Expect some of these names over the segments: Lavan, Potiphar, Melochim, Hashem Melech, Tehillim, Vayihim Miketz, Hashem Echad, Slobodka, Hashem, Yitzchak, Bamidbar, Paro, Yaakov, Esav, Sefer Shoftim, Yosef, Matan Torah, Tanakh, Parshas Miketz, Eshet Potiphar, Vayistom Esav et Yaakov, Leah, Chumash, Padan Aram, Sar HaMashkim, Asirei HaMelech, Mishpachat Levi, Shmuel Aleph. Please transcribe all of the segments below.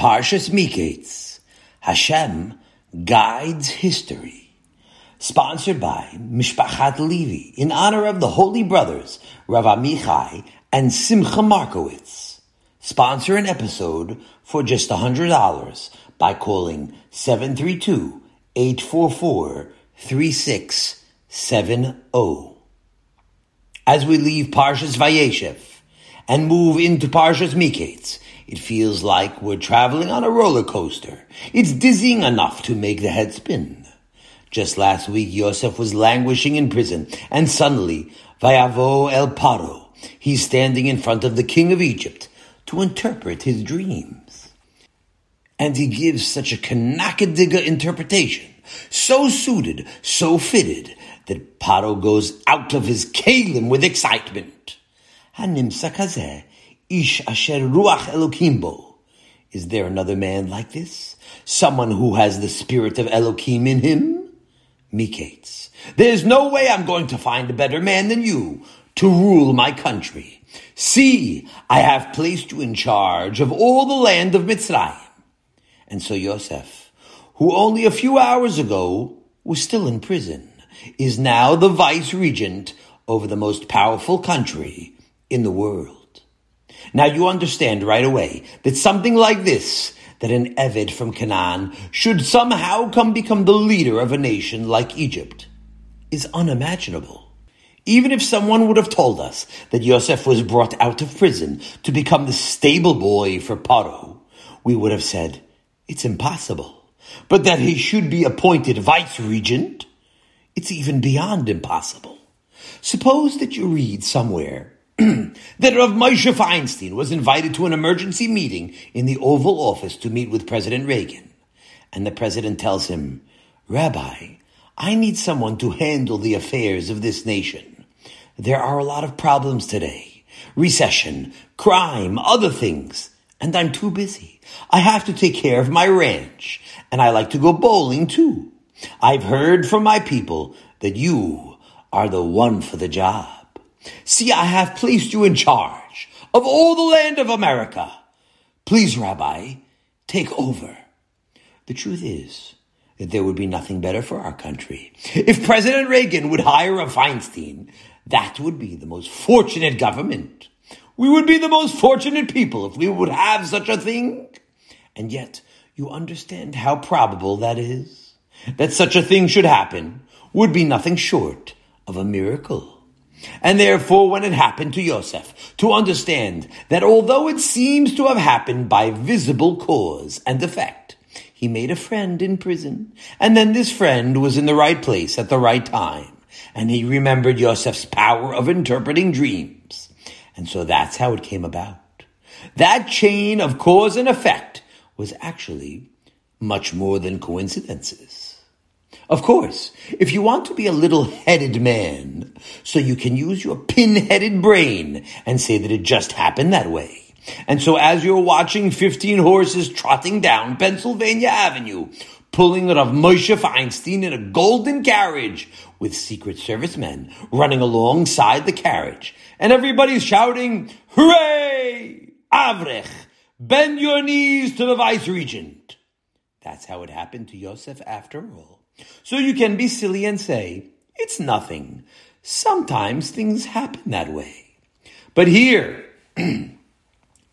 Parshas Miketz, Hashem Guides History, sponsored by Mishpachat Levi, in honor of the Holy Brothers, Rav Amichai and Simcha Markowitz. Sponsor an episode for just $100 by calling 732-844-3670. As we leave Parshas Vayeshev and move into Parshas Miketz, it feels like we're traveling on a roller coaster. It's dizzying enough to make the head spin. Just last week, Yosef was languishing in prison, and suddenly, Vayavo el Paro, he's standing in front of the king of Egypt to interpret his dreams. And he gives such a kanakadiga interpretation, so suited, so fitted, that Paro goes out of his kalim with excitement. Hanimsa kazeh. Ish asher ruach Elokim bo. Is there another man like this? Someone who has the spirit of Elokim in him? Miketz. There's no way I'm going to find a better man than you to rule my country. See, I have placed you in charge of all the land of Mitzrayim. And so Yosef, who only a few hours ago was still in prison, is now the vice regent over the most powerful country in the world. Now you understand right away that something like this, that an Eved from Canaan should somehow become the leader of a nation like Egypt, is unimaginable. Even if someone would have told us that Yosef was brought out of prison to become the stable boy for Paro, we would have said, it's impossible. But that he should be appointed vice regent, it's even beyond impossible. Suppose that you read somewhere that Rav Moshe Feinstein was invited to an emergency meeting in the Oval Office to meet with President Reagan. And the president tells him, Rabbi, I need someone to handle the affairs of this nation. There are a lot of problems today. Recession, crime, other things. And I'm too busy. I have to take care of my ranch. And I like to go bowling too. I've heard from my people that you are the one for the job. See, I have placed you in charge of all the land of America. Please, Rabbi, take over. The truth is that there would be nothing better for our country. If President Reagan would hire a Feinstein, that would be the most fortunate government. We would be the most fortunate people if we would have such a thing. And yet, you understand how probable that is? That such a thing should happen would be nothing short of a miracle. And therefore, when it happened to Yosef, to understand that although it seems to have happened by visible cause and effect, he made a friend in prison, and then this friend was in the right place at the right time, and he remembered Yosef's power of interpreting dreams. And so that's how it came about. That chain of cause and effect was actually much more than coincidences. Of course, if you want to be a little-headed man, so you can use your pin-headed brain and say that it just happened that way. And so as you're watching 15 horses trotting down Pennsylvania Avenue, pulling Rav Moshe Feinstein in a golden carriage with Secret Service men running alongside the carriage, and everybody's shouting, Hooray! Avrech! Bend your knees to the vice regent. That's how it happened to Yosef after all. So you can be silly and say, it's nothing. Sometimes things happen that way. But here, in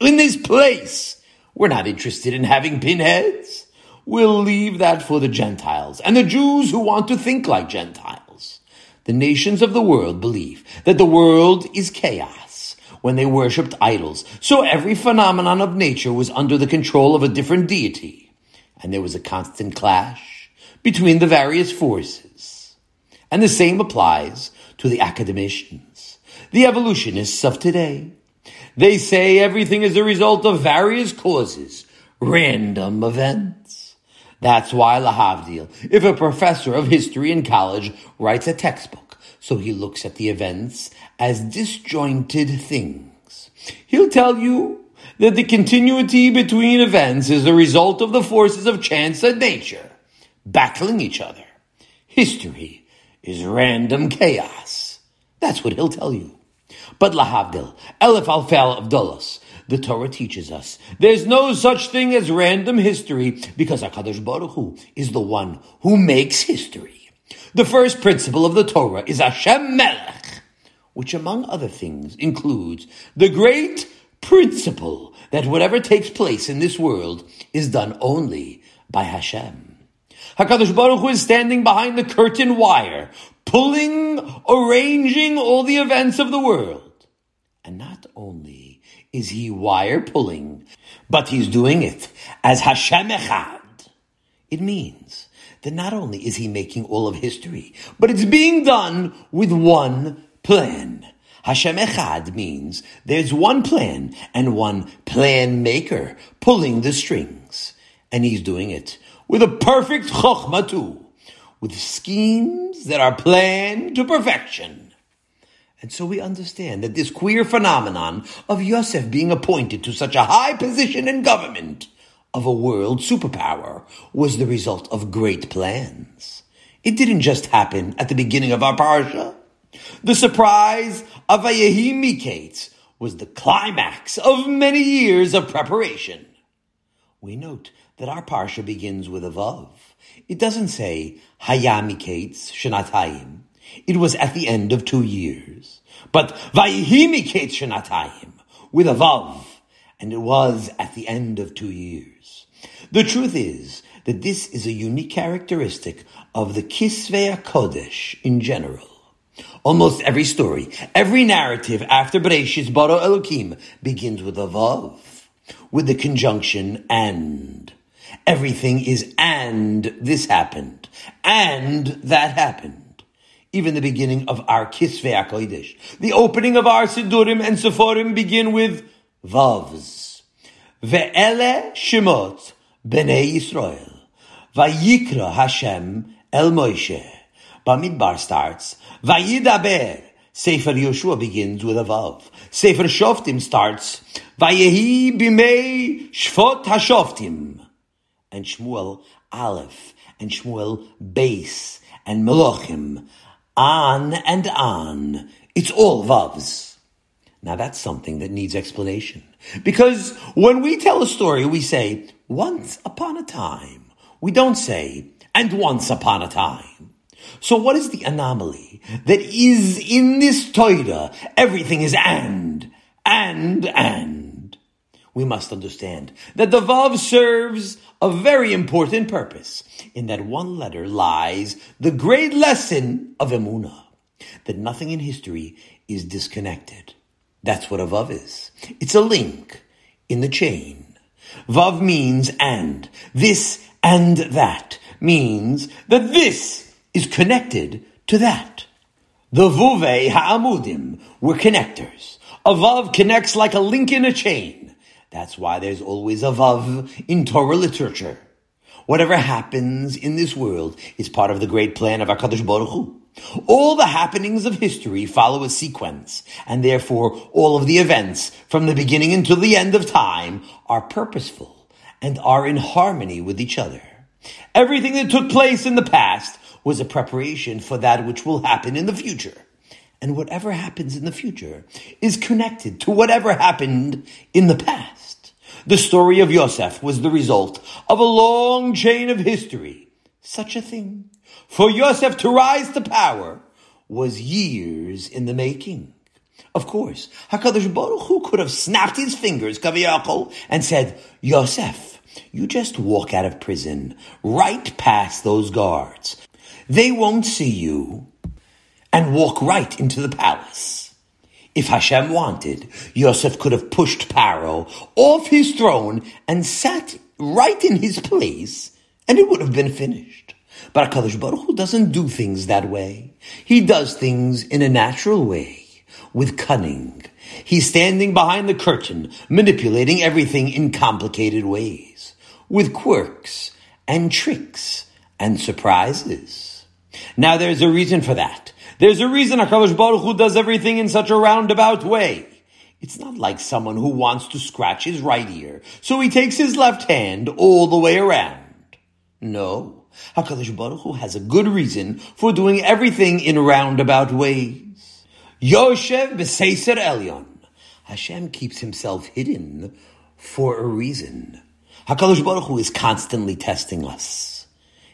this place, we're not interested in having pinheads. We'll leave that for the Gentiles and the Jews who want to think like Gentiles. The nations of the world believe that the world is chaos when they worshipped idols. So every phenomenon of nature was under the control of a different deity. And there was a constant clash between the various forces. And the same applies to the academicians, the evolutionists of today. They say everything is a result of various causes, random events. That's why, lahavdil, if a professor of history in college writes a textbook, so he looks at the events as disjointed things, he'll tell you that the continuity between events is a result of the forces of chance and nature battling each other. History is random chaos. That's what he'll tell you. But lahavdil, elef alfal of dolos, The Torah teaches us there's no such thing as random history because HaKadosh Baruch Hu is the one who makes history. The first principle of the Torah is Hashem Melech, which among other things includes the great principle that whatever takes place in this world is done only by Hashem. HaKadosh Baruch Hu is standing behind the curtain wire, pulling, arranging all the events of the world. And not only is he wire pulling, but he's doing it as Hashem Echad. It means that not only is he making all of history, but it's being done with one plan. Hashem Echad means there's one plan and one plan maker pulling the strings. And he's doing it with a perfect chokhmah too, with schemes that are planned to perfection. And so we understand that this queer phenomenon of Yosef being appointed to such a high position in government of a world superpower was the result of great plans. It didn't just happen at the beginning of our parsha. The surprise of Vayihim Miketz was the climax of many years of preparation. We note that our parsha begins with a vav. It doesn't say Haya Miketz Shenatayim. It was at the end of 2 years. But Vayihim Miketz Shenatayim with a vav. And it was at the end of 2 years. The truth is that this is a unique characteristic of the Kisveya Kodesh in general. Almost every story, every narrative after Bereshis Bara Elokim begins with a vav, with the conjunction and. Everything is and this happened, and that happened. Even the beginning of our Kisvei HaKodesh, the opening of our Sidurim and Sephorim begin with vavs. Ve'ele Shemot B'nei Yisroel. Vayikra Hashem El Moshe. Bamidbar starts. Vayidaber. Sefer Yoshua begins with a vav. Sefer Shoftim starts. Vayehi Bimei Shfot HaShoftim. And Shmuel Aleph, and Shmuel Beis, and Melochim, on. It's all vavs. Now that's something that needs explanation. Because when we tell a story, we say, once upon a time. We don't say, and once upon a time. So what is the anomaly that is in this Torah? Everything is and. We must understand that the vav serves a very important purpose. In that one letter lies the great lesson of Emunah, that nothing in history is disconnected. That's what a vav is. It's a link in the chain. Vav means and. This and that means that this is connected to that. The vuvei ha'amudim were connectors. A vav connects like a link in a chain. That's why there's always a vav in Torah literature. Whatever happens in this world is part of the great plan of HaKadosh Baruch Hu. All the happenings of history follow a sequence, and therefore all of the events from the beginning until the end of time are purposeful and are in harmony with each other. Everything that took place in the past was a preparation for that which will happen in the future. And whatever happens in the future is connected to whatever happened in the past. The story of Yosef was the result of a long chain of history. Such a thing, for Yosef to rise to power, was years in the making. Of course, HaKadosh Baruch Hu could have snapped his fingers, Kaviyakol, and said, Yosef, you just walk out of prison, right past those guards. They won't see you. And walk right into the palace. If Hashem wanted, Yosef could have pushed Paro off his throne and sat right in his place, and it would have been finished. But HaKadosh Baruch Hu doesn't do things that way. He does things in a natural way, with cunning. He's standing behind the curtain, manipulating everything in complicated ways, with quirks and tricks and surprises. Now there's a reason for that. There's a reason HaKadosh Baruch Hu does everything in such a roundabout way. It's not like someone who wants to scratch his right ear, so he takes his left hand all the way around. No, HaKadosh Baruch Hu has a good reason for doing everything in roundabout ways. Yoshev b'Seiser Elyon. Hashem keeps himself hidden for a reason. HaKadosh Baruch Hu is constantly testing us.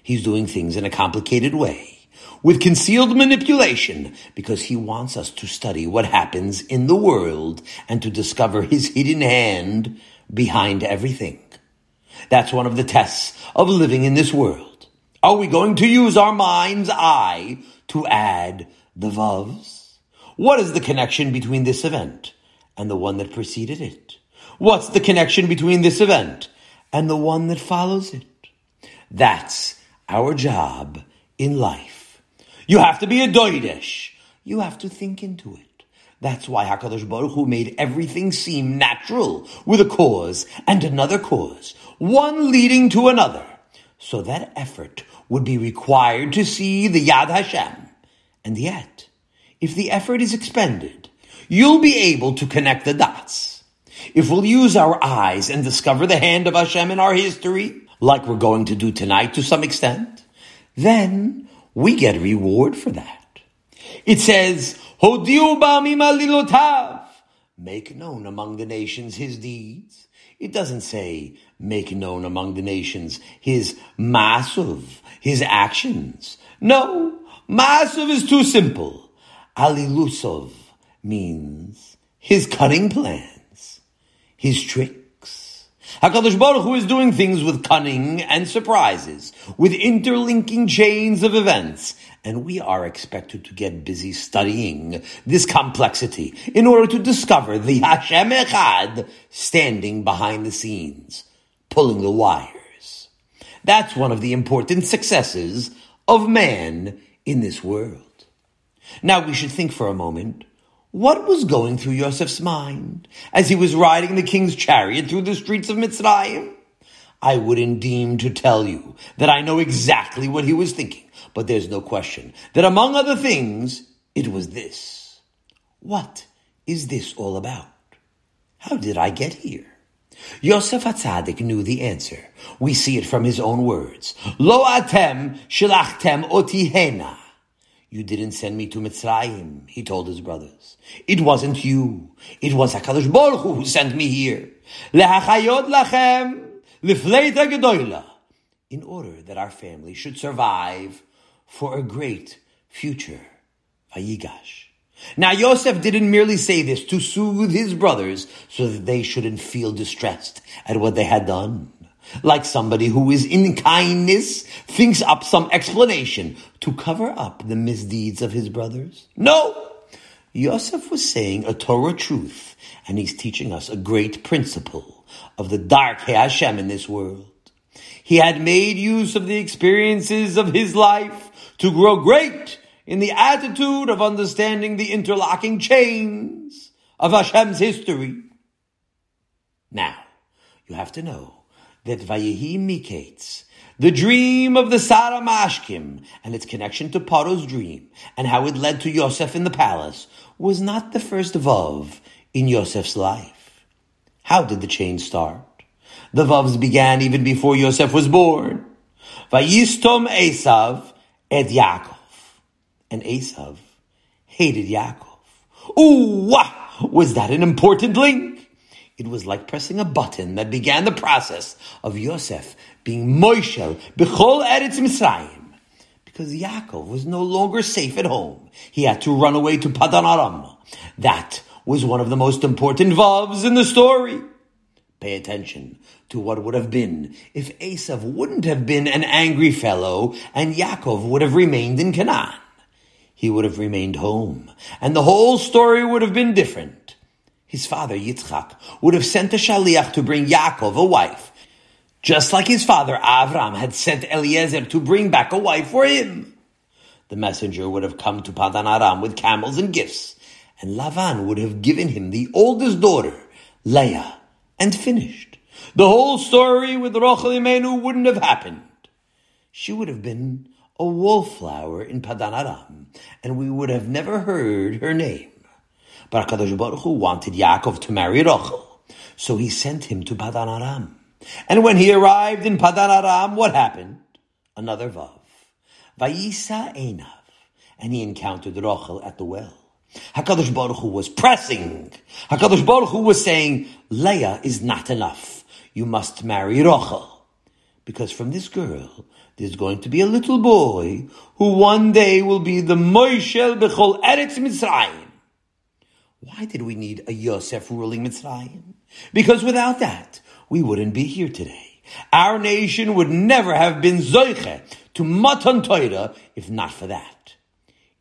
He's doing things in a complicated way, with concealed manipulation, because he wants us to study what happens in the world and to discover his hidden hand behind everything. That's one of the tests of living in this world. Are we going to use our mind's eye to add the vavs? What is the connection between this event and the one that preceded it? What's the connection between this event and the one that follows it? That's our job in life. You have to be a doidesh. You have to think into it. That's why HaKadosh Baruch Hu made everything seem natural, with a cause and another cause, one leading to another. So that effort would be required to see the Yad Hashem. And yet, if the effort is expended, you'll be able to connect the dots. If we'll use our eyes and discover the hand of Hashem in our history, like we're going to do tonight to some extent, then we get a reward for that. It says, Hodiu ba'amim lilotav, make known among the nations his deeds. It doesn't say, make known among the nations his ma'asuv, his actions. No, ma'asuv is too simple. Alilusov means his cunning plans, his tricks. HaKadosh Baruch Hu is doing things with cunning and surprises, with interlinking chains of events, and we are expected to get busy studying this complexity in order to discover the Hashem Echad standing behind the scenes, pulling the wires. That's one of the important successes of man in this world. Now we should think for a moment, what was going through Yosef's mind as he was riding the king's chariot through the streets of Mitzrayim? I wouldn't deem to tell you that I know exactly what he was thinking, but there's no question that among other things, it was this. What is this all about? How did I get here? Yosef HaTzadik knew the answer. We see it from his own words. Lo atem shilachtem oti hena. You didn't send me to Mitzrayim, he told his brothers. It wasn't you. It was HaKadosh Baruch Hu who sent me here. Lehachayot lachem. In order that our family should survive for a great future. Vayigash. Now Yosef didn't merely say this to soothe his brothers so that they shouldn't feel distressed at what they had done. Like somebody who is in kindness thinks up some explanation to cover up the misdeeds of his brothers. No! Yosef was saying a Torah truth, and he's teaching us a great principle of the dark Hashem in this world. He had made use of the experiences of his life to grow great in the attitude of understanding the interlocking chains of Hashem's history. Now, you have to know that Vayihim Miketz, the dream of the Sar HaMashkim and its connection to Paro's dream and how it led to Yosef in the palace was not the first vav in Yosef's life. How did the chain start? The vavs began even before Yosef was born. Vayistom Esav et Yaakov. And Esav hated Yaakov. Ooh, wah! Was that an important link? It was like pressing a button that began the process of Yosef being moishel b'chol eretz Mitzrayim. Because Yaakov was no longer safe at home. He had to run away to Padan Aram. That was one of the most important vavs in the story. Pay attention to what would have been if Esav wouldn't have been an angry fellow and Yaakov would have remained in Canaan. He would have remained home, and the whole story would have been different. His father, Yitzchak, would have sent a shaliach to bring Yaakov a wife, just like his father, Avram, had sent Eliezer to bring back a wife for him. The messenger would have come to Padan Aram with camels and gifts, and Lavan would have given him the oldest daughter, Leah, and finished. The whole story with Rochel wouldn't have happened. She would have been a wallflower in Padan Aram, and we would have never heard her name. But HaKadosh Baruch Hu wanted Yaakov to marry Rochel, so he sent him to Padan Aram. And when he arrived in Padan Aram, what happened? Another vav. Vayisa Einav, and he encountered Rochel at the well. HaKadosh Baruch Hu was pressing. HaKadosh Baruch Hu was saying, Leah is not enough. You must marry Rochel. Because from this girl, there's going to be a little boy who one day will be the Moishel Bechol Eretz Mitzrayim. Why did we need a Yosef ruling Mitzrayim? Because without that, we wouldn't be here today. Our nation would never have been Zoiche to Matan Torah if not for that.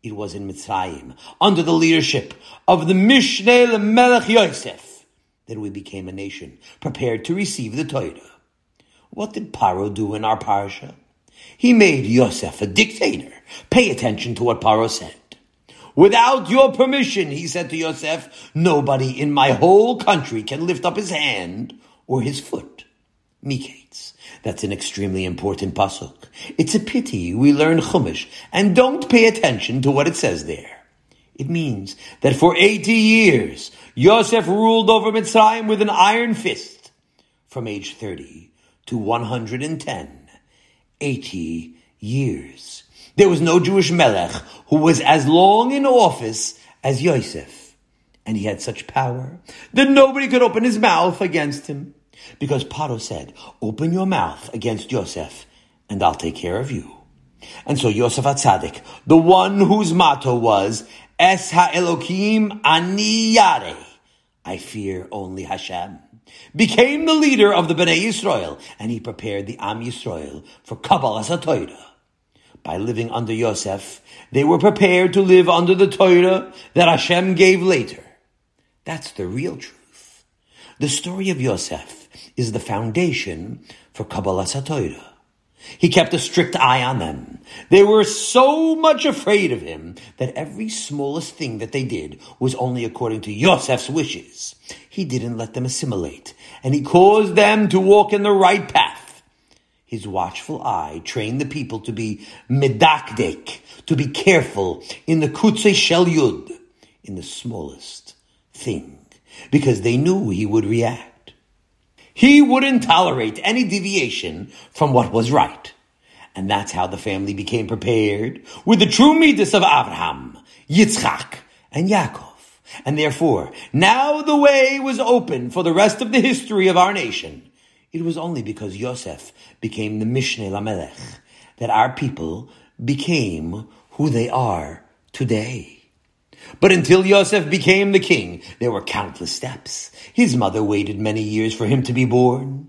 It was in Mitzrayim, under the leadership of the Mishnei LeMelech Yosef, that we became a nation prepared to receive the Torah. What did Paro do in our parsha? He made Yosef a dictator. Pay attention to what Paro said. Without your permission, he said to Yosef, nobody in my whole country can lift up his hand or his foot. Miketz. That's an extremely important pasuk. It's a pity we learn Chumash and don't pay attention to what it says there. It means that for 80 years, Yosef ruled over Mitzrayim with an iron fist. From age 30 to 110. 80 years. There was no Jewish melech who was as long in office as Yosef. And he had such power that nobody could open his mouth against him. Because Paro said, open your mouth against Yosef, and I'll take care of you. And so Yosef HaTzadik, the one whose motto was, Es ha'elokim ani yare, I fear only Hashem, became the leader of the B'nai Yisrael, and he prepared the Am Yisrael for Kabbalah Satoidah. By living under Yosef, they were prepared to live under the Torah that Hashem gave later. That's the real truth. The story of Yosef is the foundation for Kabbalah Satoidah. He kept a strict eye on them. They were so much afraid of him that every smallest thing that they did was only according to Yosef's wishes. He didn't let them assimilate, and he caused them to walk in the right path. His watchful eye trained the people to be medakdek, to be careful in the kutzei shel yud, in the smallest thing, because they knew he would react. He wouldn't tolerate any deviation from what was right. And that's how the family became prepared with the true midas of Abraham, Yitzchak, and Yaakov. And therefore, now the way was open for the rest of the history of our nation. It was only because Yosef became the Mishnei LeMelech that our people became who they are today. But until Yosef became the king, there were countless steps. His mother waited many years for him to be born.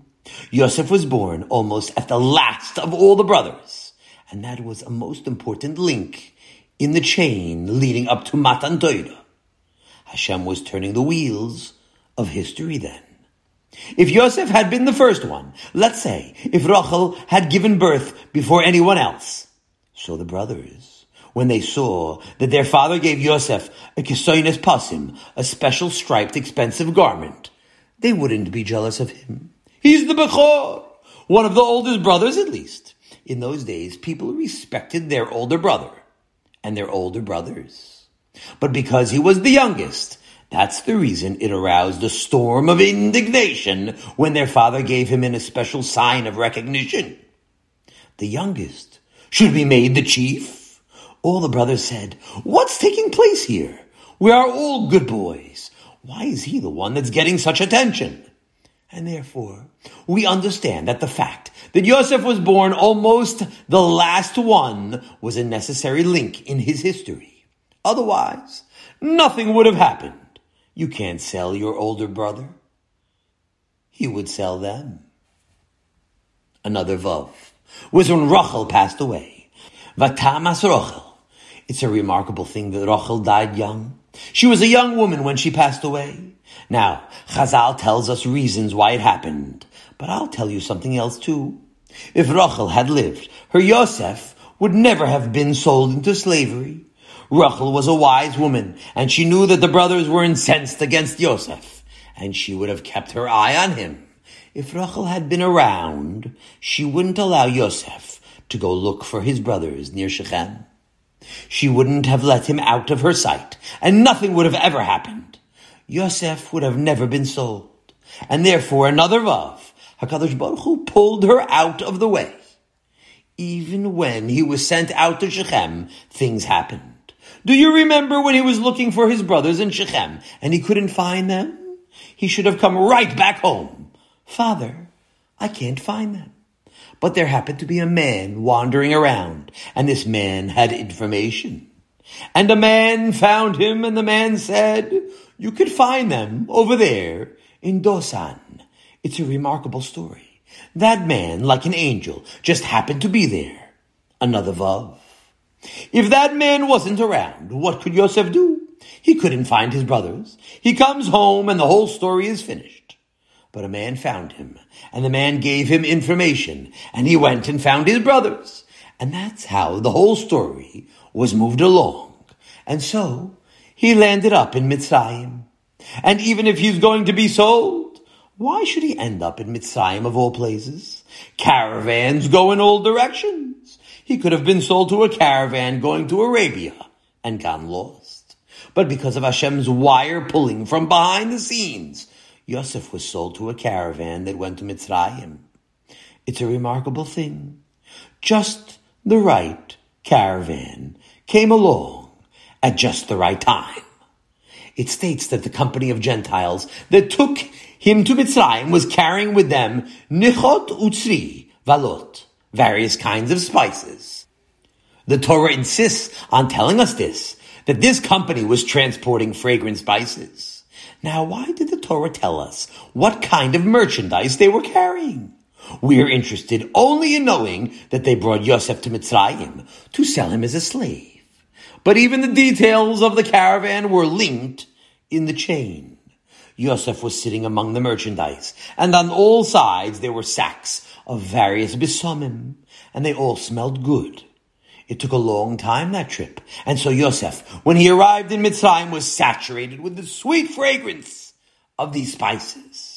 Yosef was born almost at the last of all the brothers. And that was a most important link in the chain leading up to Matan Torah. Hashem was turning the wheels of history then. If Yosef had been the first one, let's say, if Rochel had given birth before anyone else, so the brothers, when they saw that their father gave Yosef a kisoynes pasim, a special striped expensive garment, they wouldn't be jealous of him. He's the Bechor, one of the oldest brothers at least. In those days, people respected their older brother and their older brothers. But because he was the youngest, that's the reason it aroused a storm of indignation when their father gave him in a special sign of recognition. The youngest should be made the chief. All the brothers said, what's taking place here? We are all good boys. Why is he the one that's getting such attention? And therefore, we understand that the fact that Yosef was born almost the last one was a necessary link in his history. Otherwise, nothing would have happened. You can't sell your older brother. He would sell them. Another Vav was when Rochel passed away. Vatamas Rochel. It's a remarkable thing that Rochel died young. She was a young woman when she passed away. Now, Chazal tells us reasons why it happened. But I'll tell you something else too. If Rochel had lived, her Yosef would never have been sold into slavery. Rochel was a wise woman, and she knew that the brothers were incensed against Yosef, and she would have kept her eye on him. If Rochel had been around, she wouldn't allow Yosef to go look for his brothers near Shechem. She wouldn't have let him out of her sight, and nothing would have ever happened. Yosef would have never been sold. And therefore, another Vav, HaKadosh Baruch Hu pulled her out of the way. Even when he was sent out to Shechem, things happened. Do you remember when he was looking for his brothers in Shechem and he couldn't find them? He should have come right back home. Father, I can't find them. But there happened to be a man wandering around, and this man had information. And a man found him, and the man said, you could find them over there in Dosan. It's a remarkable story. That man, like an angel, just happened to be there. Another Vav. If that man wasn't around, what could Yosef do? He couldn't find his brothers. He comes home and the whole story is finished. But a man found him, and the man gave him information, and he went and found his brothers. And that's how the whole story was moved along. And so, he landed up in Mitzrayim. And even if he's going to be sold, why should he end up in Mitzrayim of all places? Caravans go in all directions. He could have been sold to a caravan going to Arabia and gone lost. But because of Hashem's wire pulling from behind the scenes, Yosef was sold to a caravan that went to Mitzrayim. It's a remarkable thing. Just the right caravan came along at just the right time. It states that the company of Gentiles that took him to Mitzrayim was carrying with them nichot utzri valot, various kinds of spices. The Torah insists on telling us this, that this company was transporting fragrant spices. Now, why did the Torah tell us what kind of merchandise they were carrying? We are interested only in knowing that they brought Yosef to Mitzrayim to sell him as a slave. But even the details of the caravan were linked in the chain. Yosef was sitting among the merchandise, and on all sides there were sacks of various besomim, and they all smelled good. It took a long time, that trip, and so Yosef, when he arrived in Mitzrayim, was saturated with the sweet fragrance of these spices.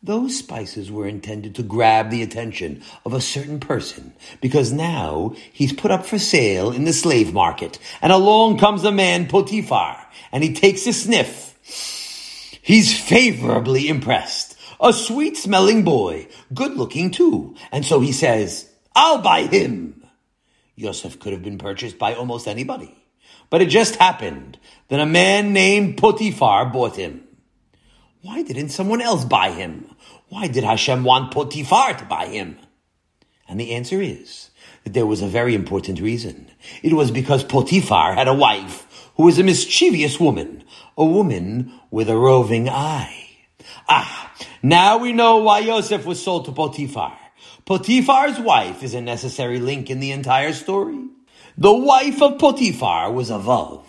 Those spices were intended to grab the attention of a certain person, because now he's put up for sale in the slave market, and along comes a man, Potiphar, and he takes a sniff. He's favorably impressed. A sweet-smelling boy, good-looking too, and so he says, I'll buy him. Yosef could have been purchased by almost anybody, but it just happened that a man named Potiphar bought him. Why didn't someone else buy him? Why did Hashem want Potiphar to buy him? And the answer is that there was a very important reason. It was because Potiphar had a wife who was a mischievous woman, a woman with a roving eye. Ah, now we know why Yosef was sold to Potiphar. Potiphar's wife is a necessary link in the entire story. The wife of Potiphar was a Vav,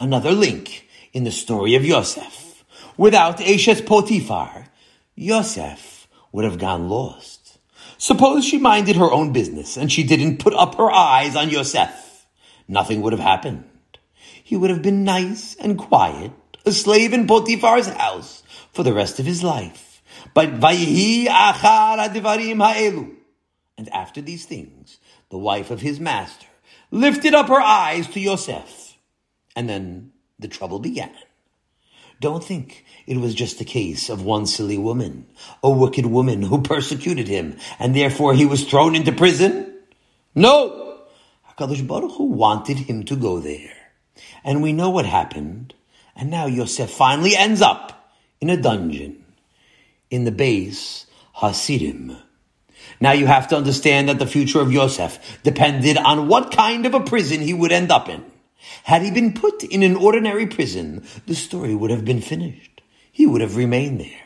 another link in the story of Yosef. Without Eshet Potiphar, Yosef would have gone lost. Suppose she minded her own business and she didn't put up her eyes on Yosef. Nothing would have happened. He would have been nice and quiet, a slave in Potiphar's house for the rest of his life. But Vayihi achar hadivarim ha'elu. And after these things, the wife of his master lifted up her eyes to Yosef. And then the trouble began. Don't think it was just a case of one silly woman, a wicked woman who persecuted him, and therefore he was thrown into prison. No! HaKadosh Baruch Hu wanted him to go there. And we know what happened, and now Yosef finally ends up in a dungeon, in the base Hasidim. Now you have to understand that the future of Yosef depended on what kind of a prison he would end up in. Had he been put in an ordinary prison, the story would have been finished. He would have remained there.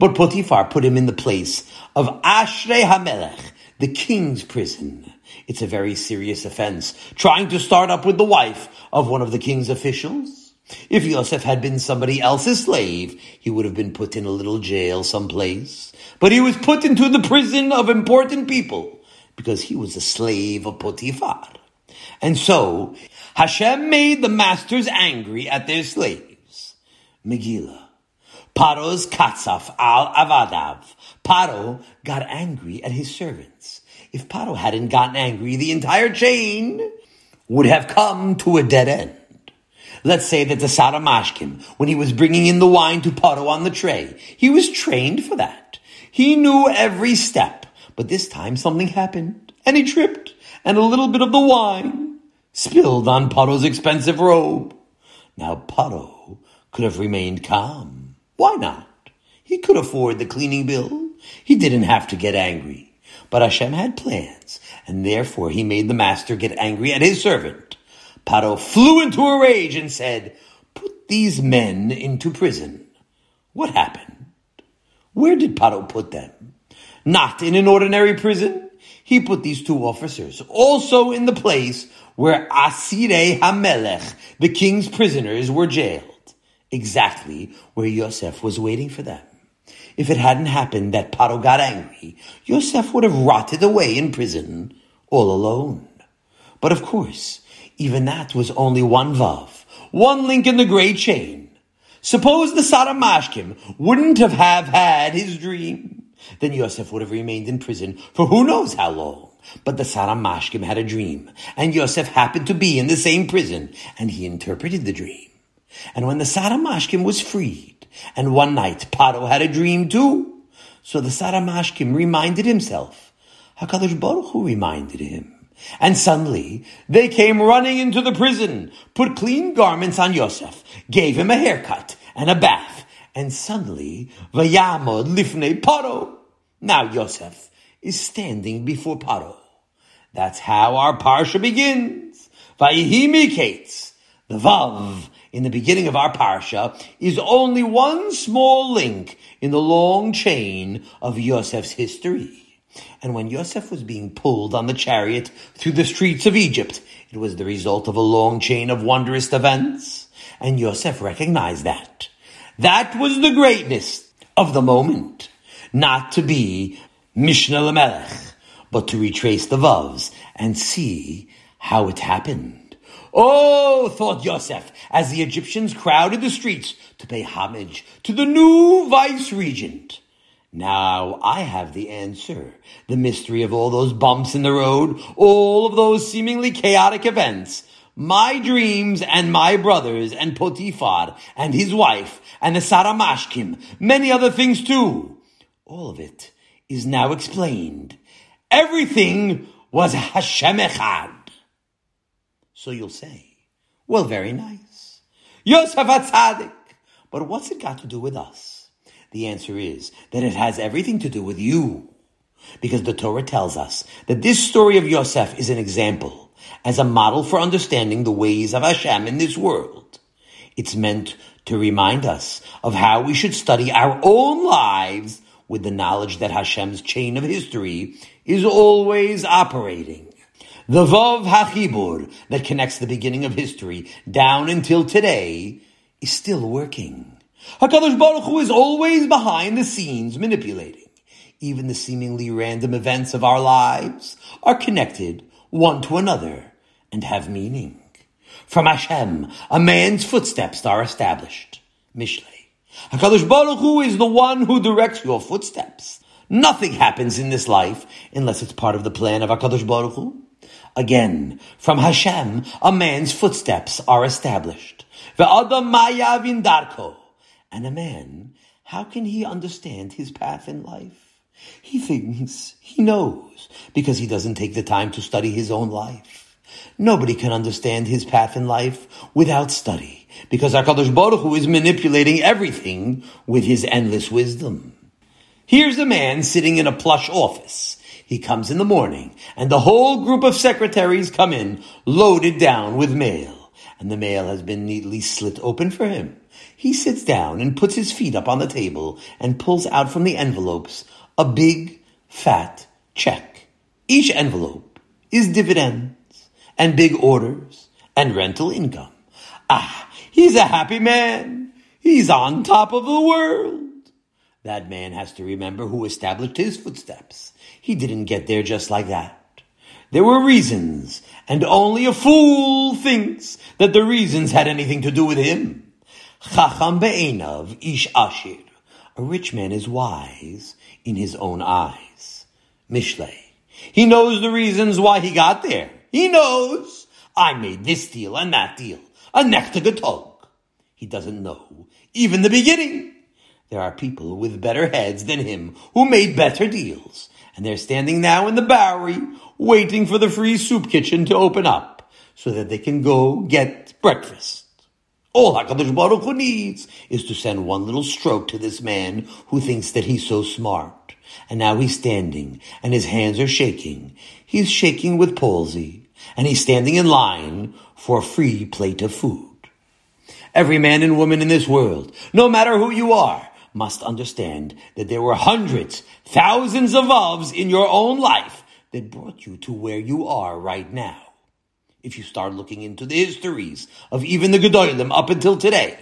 But Potiphar put him in the place of Ashrei HaMelech, the king's prison. It's a very serious offense, trying to start up with the wife of one of the king's officials. If Yosef had been somebody else's slave, he would have been put in a little jail someplace. But he was put into the prison of important people because he was a slave of Potiphar. And so, Hashem made the masters angry at their slaves. Megillah. Paro's katsaf al avadav. Paro got angry at his servants. If Paro hadn't gotten angry, the entire chain would have come to a dead end. Let's say that the Sar HaMashkim, when he was bringing in the wine to Paro on the tray, he was trained for that. He knew every step. But this time something happened, and he tripped, and a little bit of the wine spilled on Paro's expensive robe. Now Paro could have remained calm. Why not? He could afford the cleaning bill. He didn't have to get angry. But Hashem had plans, and therefore he made the master get angry at his servant. Paro flew into a rage and said, "Put these men into prison." What happened? Where did Paro put them? Not in an ordinary prison. He put these two officers also in the place where Asirei HaMelech, the king's prisoners, were jailed. Exactly where Yosef was waiting for them. If it hadn't happened that Paro got angry, Yosef would have rotted away in prison all alone. But of course, even that was only one vav, one link in the great chain. Suppose the Sar HaMashkim wouldn't have had his dream. Then Yosef would have remained in prison for who knows how long. But the Sar HaMashkim had a dream, and Yosef happened to be in the same prison, and he interpreted the dream. And when the Sar HaMashkim was freed, and one night Paro had a dream too, so the Sar HaMashkim reminded himself, HaKadosh Baruch Hu reminded him. And suddenly, they came running into the prison, put clean garments on Yosef, gave him a haircut and a bath, and suddenly, Vayamod lifnei Paro. Now Yosef is standing before Paro. That's how our parsha begins. Vayihim Miketz, the vav in the beginning of our parsha is only one small link in the long chain of Yosef's history. And when Yosef was being pulled on the chariot through the streets of Egypt, it was the result of a long chain of wondrous events. And Yosef recognized that. That was the greatness of the moment. Not to be Mishnei LeMelech, but to retrace the vavs and see how it happened. Oh, thought Yosef, as the Egyptians crowded the streets to pay homage to the new vice regent. Now I have the answer, the mystery of all those bumps in the road, all of those seemingly chaotic events, my dreams and my brothers and Potiphar and his wife and the Sar HaMashkim, many other things too. All of it is now explained. Everything was Hashem Echad. So you'll say, well, very nice. Yosef HaTzadik. But what's it got to do with us? The answer is that it has everything to do with you. Because the Torah tells us that this story of Yosef is an example, as a model for understanding the ways of Hashem in this world. It's meant to remind us of how we should study our own lives with the knowledge that Hashem's chain of history is always operating. The Vav HaChibur that connects the beginning of history down until today is still working. HaKadosh Baruch Hu is always behind the scenes manipulating. Even the seemingly random events of our lives are connected one to another and have meaning. From Hashem, a man's footsteps are established. Mishlei. HaKadosh Baruch Hu is the one who directs your footsteps. Nothing happens in this life unless it's part of the plan of HaKadosh Baruch Hu. Again, from Hashem, a man's footsteps are established. Ve'adam mayav in darko. And a man, how can he understand his path in life? He thinks he knows because he doesn't take the time to study his own life. Nobody can understand his path in life without study because HaKadosh Baruch Hu is manipulating everything with his endless wisdom. Here's a man sitting in a plush office. He comes in the morning and the whole group of secretaries come in loaded down with mail. And the mail has been neatly slit open for him. He sits down and puts his feet up on the table and pulls out from the envelopes a big, fat check. Each envelope is dividends and big orders and rental income. Ah, he's a happy man. He's on top of the world. That man has to remember who established his footsteps. He didn't get there just like that. There were reasons, and only a fool thinks that the reasons had anything to do with him. Chacham be'enav ish ashir. A rich man is wise in his own eyes. Mishlei. He knows the reasons why he got there. He knows. I made this deal and that deal. A nektagatog. He doesn't know even the beginning. There are people with better heads than him who made better deals. And they're standing now in the Bowery waiting for the free soup kitchen to open up. so that they can go get breakfast. All HaKadosh Baruch Hu needs is to send one little stroke to this man who thinks that he's so smart. And now he's standing, and his hands are shaking. He's shaking with palsy, and he's standing in line for a free plate of food. Every man and woman in this world, no matter who you are, must understand that there were hundreds, thousands of avs in your own life that brought you to where you are right now. If you start looking into the histories of even the Gedolim up until today,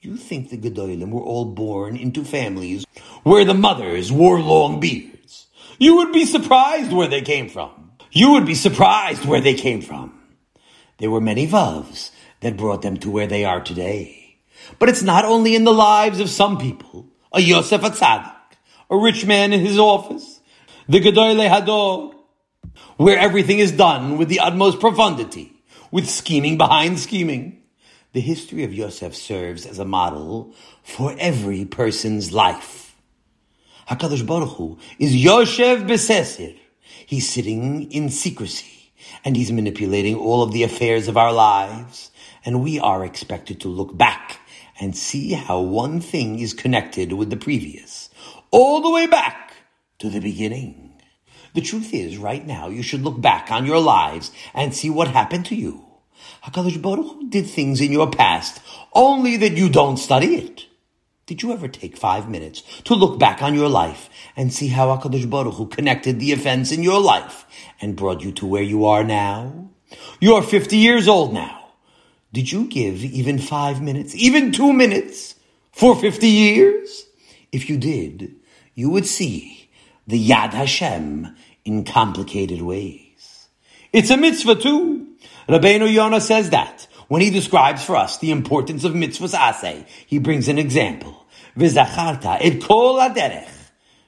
you think the Gedolim were all born into families where the mothers wore long beards. You would be surprised where they came from. There were many Vavs that brought them to where they are today. But it's not only in the lives of some people, a Yosef a tzaddik, a rich man in his office, the Gedolei Hador, where everything is done with the utmost profundity, with scheming behind scheming. The history of Yosef serves as a model for every person's life. HaKadosh Baruch Hu is Yoshev B'Sesir. He's sitting in secrecy, and he's manipulating all of the affairs of our lives, and we are expected to look back and see how one thing is connected with the previous, all the way back to the beginning. The truth is, right now, you should look back on your lives and see what happened to you. HaKadosh Baruch Hu did things in your past, only that you don't study it. Did you ever take 5 minutes to look back on your life and see how HaKadosh Baruch Hu connected the events in your life and brought you to where you are now? You're 50 years old now. Did you give even 5 minutes, even 2 minutes for 50 years? If you did, you would see the Yad Hashem in complicated ways. It's a mitzvah too. Rabbeinu Yonah says that when he describes for us the importance of mitzvahs aseh, he brings an example. V'zacharta et kol haderech.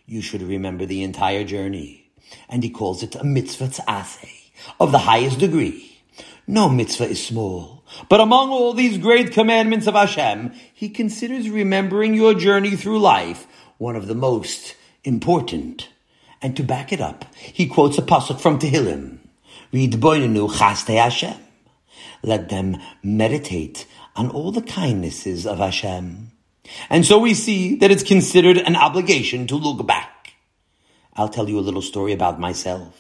You should remember the entire journey. And he calls it a mitzvah aseh of the highest degree. No mitzvah is small, but among all these great commandments of Hashem, he considers remembering your journey through life one of the most important. And to back it up, he quotes a pasuk from Tehillim, "V'yidbonenu chastei Hashem." Let them meditate on all the kindnesses of Hashem. And so we see that it's considered an obligation to look back. I'll tell you a little story about myself.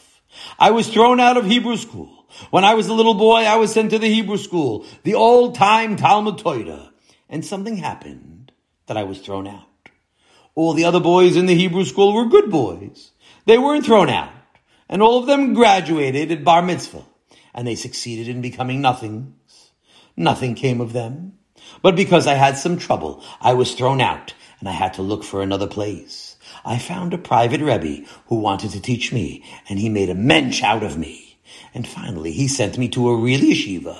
I was thrown out of Hebrew school. When I was a little boy, I was sent to the Hebrew school, the old-time Talmud Torah, and something happened that I was thrown out. All the other boys in the Hebrew school were good boys. They weren't thrown out, and all of them graduated at bar mitzvah, and they succeeded in becoming nothings. Nothing came of them, but because I had some trouble, I was thrown out, and I had to look for another place. I found a private Rebbe who wanted to teach me, and he made a mensch out of me. And finally, he sent me to a real yeshiva.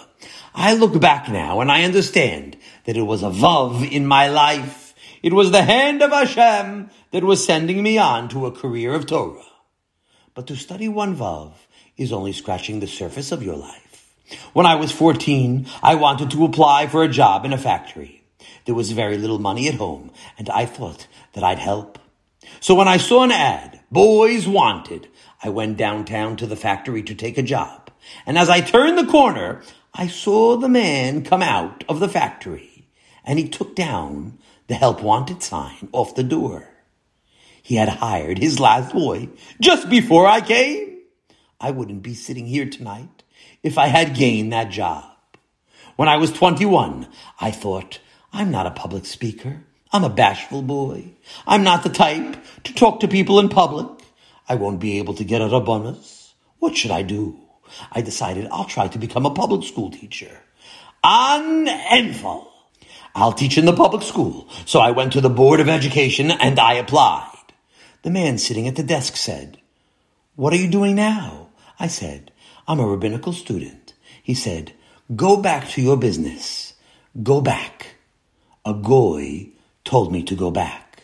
I look back now and I understand that it was a vav in my life. It was the hand of Hashem that was sending me on to a career of Torah. But to study one vav is only scratching the surface of your life. When I was 14, I wanted to apply for a job in a factory. There was very little money at home, and I thought that I'd help. So when I saw an ad, "Boys Wanted," I went downtown to the factory to take a job. And as I turned the corner, I saw the man come out of the factory, and he took down the Help Wanted sign off the door. He had hired his last boy just before I came. I wouldn't be sitting here tonight if I had gained that job. When I was 21, I thought, I'm not a public speaker. I'm a bashful boy. I'm not the type to talk to people in public. I won't be able to get a rabbonos. What should I do? I decided I'll try to become a public school teacher. An enfal. I'll teach in the public school. So I went to the Board of Education and I applied. The man sitting at the desk said, "What are you doing now?" I said, "I'm a rabbinical student." He said, "Go back to your business. Go back." A goy told me to go back.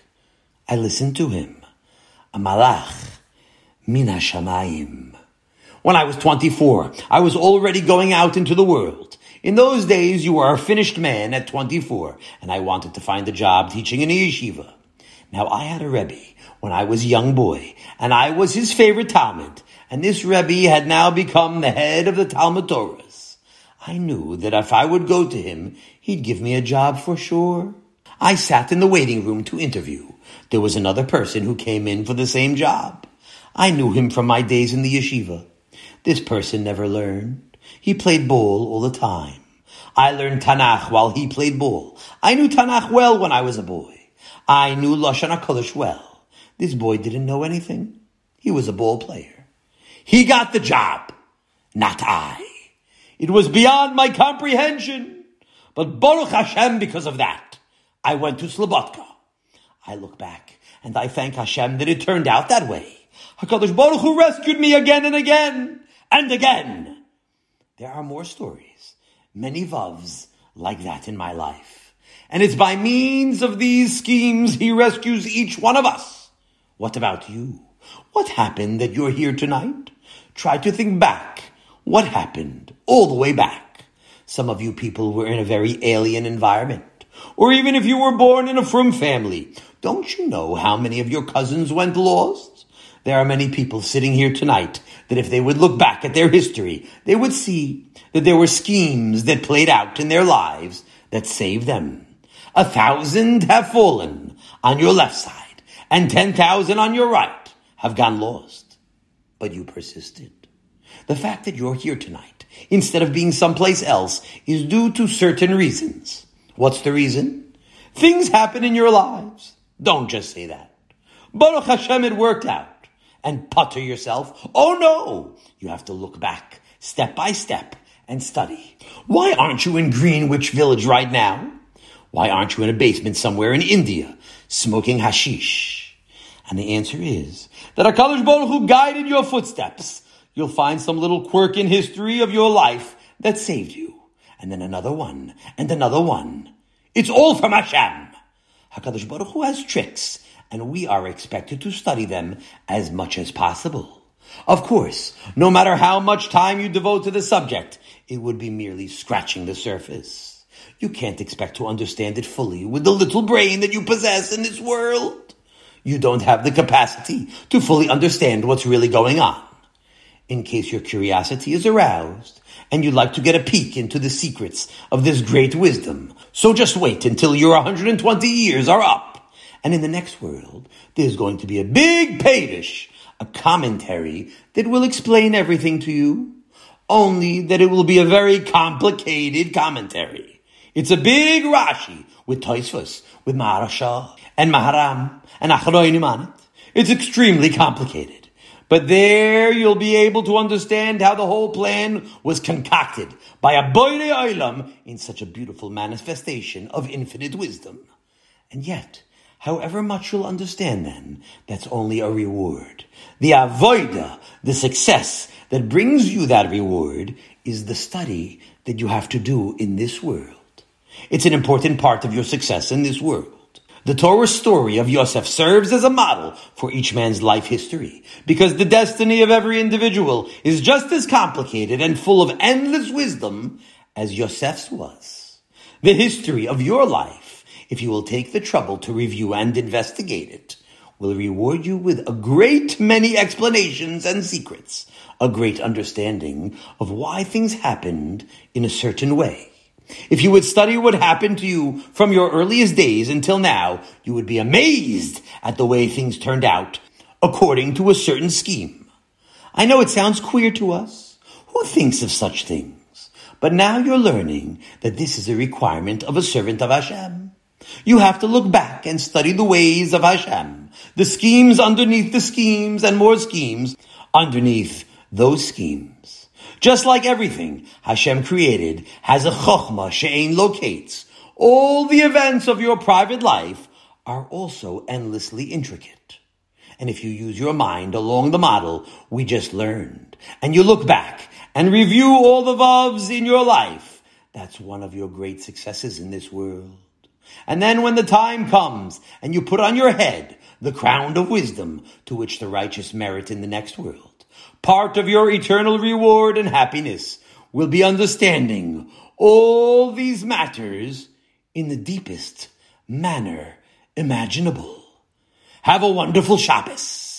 I listened to him. A malach. Min hashamayim. When I was 24, I was already going out into the world. In those days, you were a finished man at 24, and I wanted to find a job teaching in a yeshiva. Now, I had a Rebbe when I was a young boy, and I was his favorite Talmud, and this Rebbe had now become the head of the Talmud Torahs. I knew that if I would go to him, he'd give me a job for sure. I sat in the waiting room to interview. There was another person who came in for the same job. I knew him from my days in the yeshiva. This person never learned. He played ball all the time. I learned Tanakh while he played ball. I knew Tanakh well when I was a boy. I knew Lashon HaKodesh well. This boy didn't know anything. He was a ball player. He got the job, not I. It was beyond my comprehension. But Baruch Hashem, because of that, I went to Slobodka. I look back and I thank Hashem that it turned out that way. HaKadosh Baruch Hu rescued me again and again and again. There are more stories, many vavs like that in my life. And it's by means of these schemes he rescues each one of us. What about you? What happened that you're here tonight? Try to think back. What happened all the way back? Some of you people were in a very alien environment. Or even if you were born in a frum family, don't you know how many of your cousins went lost? There are many people sitting here tonight that if they would look back at their history, they would see that there were schemes that played out in their lives that saved them. 1,000 have fallen on your left side and 10,000 on your right have gone lost. But you persisted. The fact that you're here tonight, instead of being someplace else, is due to certain reasons. What's the reason? Things happen in your lives. Don't just say that. Baruch Hashem, it worked out. And putter yourself. Oh no! You have to look back, step by step, and study. Why aren't you in Greenwich Village right now? Why aren't you in a basement somewhere in India, smoking hashish? And the answer is that HaKadosh Baruch Hu guided your footsteps. You'll find some little quirk in history of your life that saved you. And then another one, and another one. It's all from Hashem. HaKadosh Baruch Hu has tricks, and we are expected to study them as much as possible. Of course, no matter how much time you devote to the subject, it would be merely scratching the surface. You can't expect to understand it fully with the little brain that you possess in this world. You don't have the capacity to fully understand what's really going on. In case your curiosity is aroused and you'd like to get a peek into the secrets of this great wisdom. So just wait until your 120 years are up. And in the next world, there's going to be a big peirush, a commentary that will explain everything to you, only that it will be a very complicated commentary. It's a big Rashi with Tosfos, with Maharsha and Maharam and Achronim on it. It's extremely complicated. But there you'll be able to understand how the whole plan was concocted by a Borei Olam in such a beautiful manifestation of infinite wisdom. And yet, however much you'll understand then, that's only a reward. The avoida, the success that brings you that reward, is the study that you have to do in this world. It's an important part of your success in this world. The Torah story of Yosef serves as a model for each man's life history, because the destiny of every individual is just as complicated and full of endless wisdom as Yosef's was. The history of your life, if you will take the trouble to review and investigate it, will reward you with a great many explanations and secrets, a great understanding of why things happened in a certain way. If you would study what happened to you from your earliest days until now, you would be amazed at the way things turned out according to a certain scheme. I know it sounds queer to us. Who thinks of such things? But now you're learning that this is a requirement of a servant of Hashem. You have to look back and study the ways of Hashem, the schemes underneath the schemes and more schemes underneath those schemes. Just like everything Hashem created has a chokhmah she'ein lo kaitz. All the events of your private life are also endlessly intricate. And if you use your mind along the model we just learned, and you look back and review all the vavs in your life, that's one of your great successes in this world. And then when the time comes and you put on your head the crown of wisdom to which the righteous merit in the next world, part of your eternal reward and happiness will be understanding all these matters in the deepest manner imaginable. Have a wonderful Shabbos.